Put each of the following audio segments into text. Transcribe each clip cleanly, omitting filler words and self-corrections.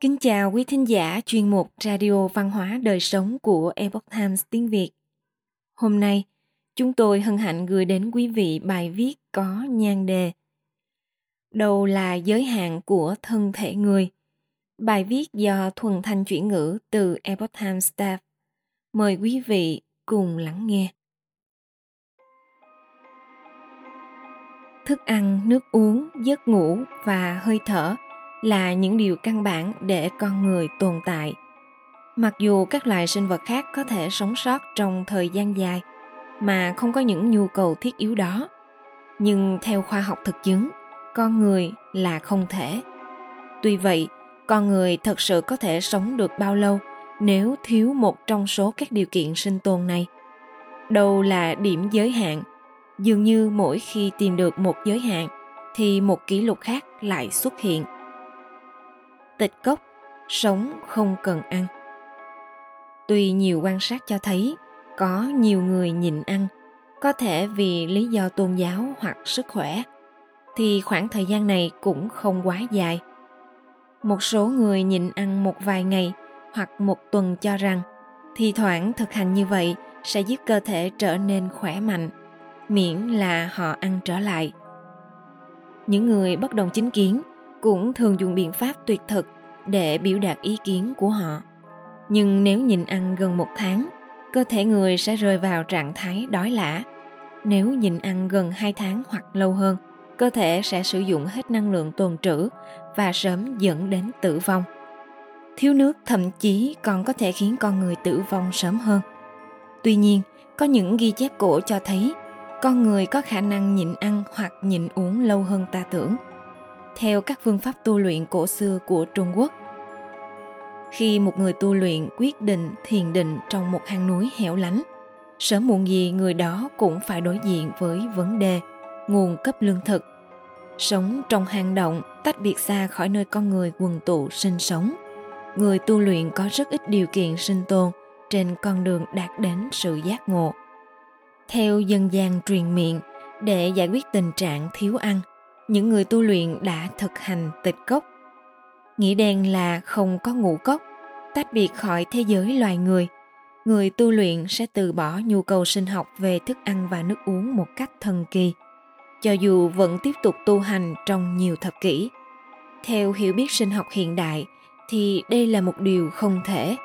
Kính chào quý thính giả chuyên mục Radio Văn hóa Đời Sống của Epoch Times tiếng Việt. Hôm nay, chúng tôi hân hạnh gửi đến quý vị bài viết có nhan đề Đâu là giới hạn của thân thể người. Bài viết do Thuần Thanh chuyển ngữ từ Epoch Times Staff. Mời quý vị cùng lắng nghe. Thức ăn, nước uống, giấc ngủ và hơi thở là những điều căn bản để con người tồn tại. Mặc dù các loài sinh vật khác có thể sống sót trong thời gian dài mà không có những nhu cầu thiết yếu đó, nhưng theo khoa học thực chứng, con người là không thể. Tuy vậy, con người thật sự có thể sống được bao lâu nếu thiếu một trong số các điều kiện sinh tồn này? Đâu là điểm giới hạn? Dường như mỗi khi tìm được một giới hạn thì một kỷ lục khác lại xuất hiện. Tịch cốc, sống không cần ăn. Tuy nhiều quan sát cho thấy có nhiều người nhịn ăn, có thể vì lý do tôn giáo hoặc sức khỏe, thì khoảng thời gian này cũng không quá dài. Một số người nhịn ăn một vài ngày hoặc một tuần cho rằng thi thoảng thực hành như vậy sẽ giúp cơ thể trở nên khỏe mạnh, miễn là họ ăn trở lại. Những người bất đồng chính kiến cũng thường dùng biện pháp tuyệt thực để biểu đạt ý kiến của họ. Nhưng nếu nhịn ăn gần một tháng, cơ thể người sẽ rơi vào trạng thái đói lả. Nếu nhịn ăn gần 2 tháng hoặc lâu hơn, cơ thể sẽ sử dụng hết năng lượng tồn trữ và sớm dẫn đến tử vong. Thiếu nước thậm chí còn có thể khiến con người tử vong sớm hơn. Tuy nhiên, có những ghi chép cổ cho thấy con người có khả năng nhịn ăn hoặc nhịn uống lâu hơn ta tưởng, theo các phương pháp tu luyện cổ xưa của Trung Quốc. Khi một người tu luyện quyết định thiền định trong một hang núi hẻo lánh, sớm muộn gì người đó cũng phải đối diện với vấn đề nguồn cấp lương thực. Sống trong hang động, tách biệt xa khỏi nơi con người quần tụ sinh sống, người tu luyện có rất ít điều kiện sinh tồn trên con đường đạt đến sự giác ngộ. Theo dân gian truyền miệng, để giải quyết tình trạng thiếu ăn, những người tu luyện đã thực hành tịch cốc. Nghĩa đen là không có ngũ cốc, tách biệt khỏi thế giới loài người. Người tu luyện sẽ từ bỏ nhu cầu sinh học về thức ăn và nước uống một cách thần kỳ, cho dù vẫn tiếp tục tu hành trong nhiều thập kỷ. Theo hiểu biết sinh học hiện đại thì đây là một điều không thể.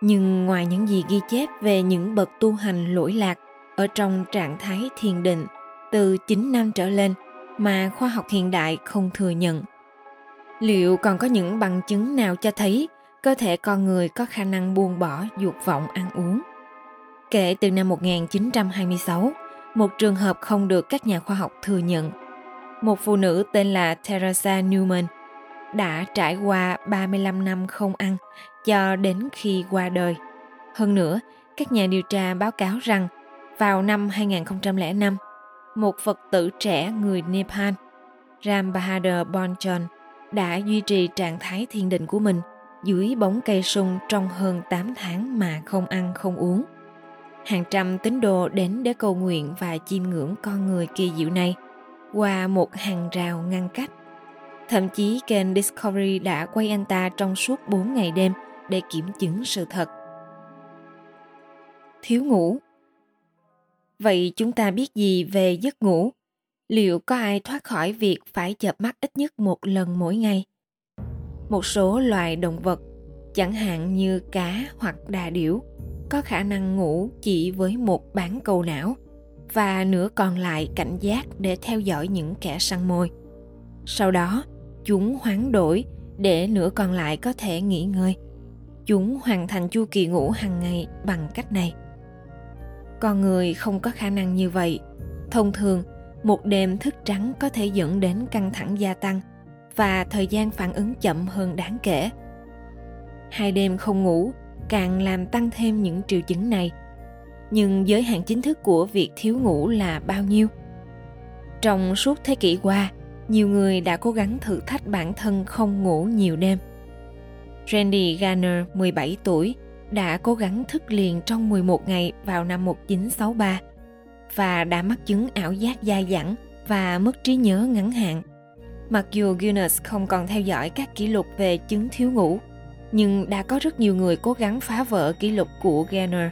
Nhưng ngoài những gì ghi chép về những bậc tu hành lỗi lạc ở trong trạng thái thiền định từ 9 năm trở lên mà khoa học hiện đại không thừa nhận, liệu còn có những bằng chứng nào cho thấy cơ thể con người có khả năng buông bỏ dục vọng ăn uống? Kể từ năm 1926, một trường hợp không được các nhà khoa học thừa nhận. Một phụ nữ tên là Teresa Newman đã trải qua 35 năm không ăn cho đến khi qua đời. Hơn nữa, các nhà điều tra báo cáo rằng vào năm 2005, một Phật tử trẻ người Nepal, Ram Bahadur Bonjon, đã duy trì trạng thái thiền định của mình dưới bóng cây sung trong hơn 8 tháng mà không ăn không uống. Hàng trăm tín đồ đến để cầu nguyện và chiêm ngưỡng con người kỳ diệu này qua một hàng rào ngăn cách. Thậm chí kênh Discovery đã quay anh ta trong suốt 4 ngày đêm để kiểm chứng sự thật. Thiếu ngủ. Vậy chúng ta biết gì về giấc ngủ? Liệu có ai thoát khỏi việc phải chợp mắt ít nhất một lần mỗi ngày? Một số loài động vật, chẳng hạn như cá hoặc đà điểu, có khả năng ngủ chỉ với một bán cầu não và nửa còn lại cảnh giác để theo dõi những kẻ săn mồi. Sau đó, chúng hoán đổi để nửa còn lại có thể nghỉ ngơi. Chúng hoàn thành chu kỳ ngủ hàng ngày bằng cách này. Con người không có khả năng như vậy. Thông thường, một đêm thức trắng có thể dẫn đến căng thẳng gia tăng và thời gian phản ứng chậm hơn đáng kể. 2 đêm không ngủ càng làm tăng thêm những triệu chứng này. Nhưng giới hạn chính thức của việc thiếu ngủ là bao nhiêu? Trong suốt thế kỷ qua, nhiều người đã cố gắng thử thách bản thân không ngủ nhiều đêm. Randy Garner, 17 tuổi, đã cố gắng thức liền trong 11 ngày vào năm 1963 và đã mắc chứng ảo giác dai dẳng và mất trí nhớ ngắn hạn. Mặc dù Guinness không còn theo dõi các kỷ lục về chứng thiếu ngủ, nhưng đã có rất nhiều người cố gắng phá vỡ kỷ lục của Garner.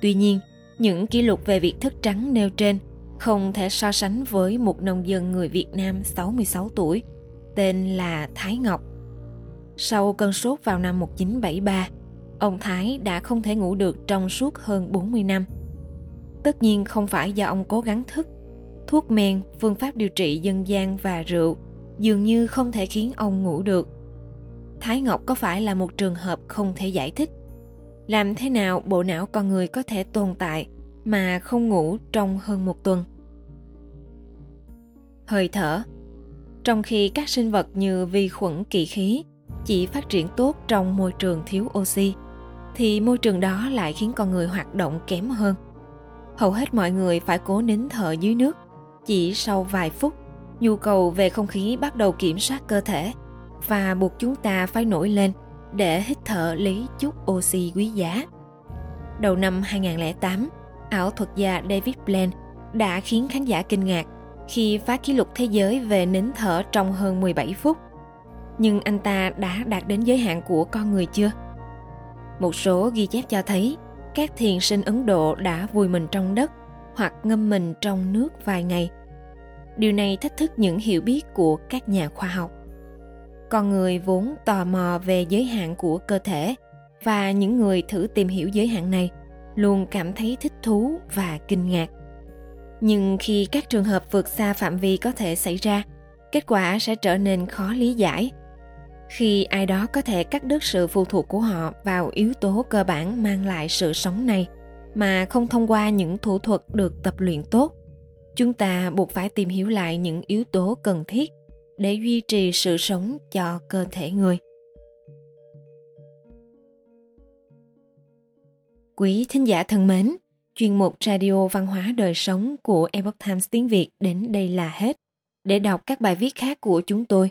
Tuy nhiên, những kỷ lục về việc thức trắng nêu trên không thể so sánh với một nông dân người Việt Nam 66 tuổi, tên là Thái Ngọc. Sau cơn sốt vào năm 1973, ông Thái đã không thể ngủ được trong suốt hơn 40 năm. Tất nhiên không phải do ông cố gắng thức. Thuốc men, phương pháp điều trị dân gian và rượu dường như không thể khiến ông ngủ được. Thái Ngọc có phải là một trường hợp không thể giải thích? Làm thế nào bộ não con người có thể tồn tại mà không ngủ trong hơn một tuần? Hơi thở. Trong khi các sinh vật như vi khuẩn kỵ khí chỉ phát triển tốt trong môi trường thiếu oxy, thì môi trường đó lại khiến con người hoạt động kém hơn. Hầu hết mọi người phải cố nín thở dưới nước. Chỉ sau vài phút, nhu cầu về không khí bắt đầu kiểm soát cơ thể và buộc chúng ta phải nổi lên để hít thở lấy chút oxy quý giá. Đầu năm 2008, ảo thuật gia David Blaine đã khiến khán giả kinh ngạc khi phá kỷ lục thế giới về nín thở trong hơn 17 phút. Nhưng anh ta đã đạt đến giới hạn của con người chưa? Một số ghi chép cho thấy các thiền sinh Ấn Độ đã vùi mình trong đất hoặc ngâm mình trong nước vài ngày. Điều này thách thức những hiểu biết của các nhà khoa học. Con người vốn tò mò về giới hạn của cơ thể, và những người thử tìm hiểu giới hạn này luôn cảm thấy thích thú và kinh ngạc. Nhưng khi các trường hợp vượt xa phạm vi có thể xảy ra, kết quả sẽ trở nên khó lý giải. Khi ai đó có thể cắt đứt sự phụ thuộc của họ vào yếu tố cơ bản mang lại sự sống này mà không thông qua những thủ thuật được tập luyện tốt, chúng ta buộc phải tìm hiểu lại những yếu tố cần thiết để duy trì sự sống cho cơ thể người. Quý thính giả thân mến, chuyên mục Radio Văn hóa Đời Sống của Epoch Times tiếng Việt đến đây là hết. Để đọc các bài viết khác của chúng tôi,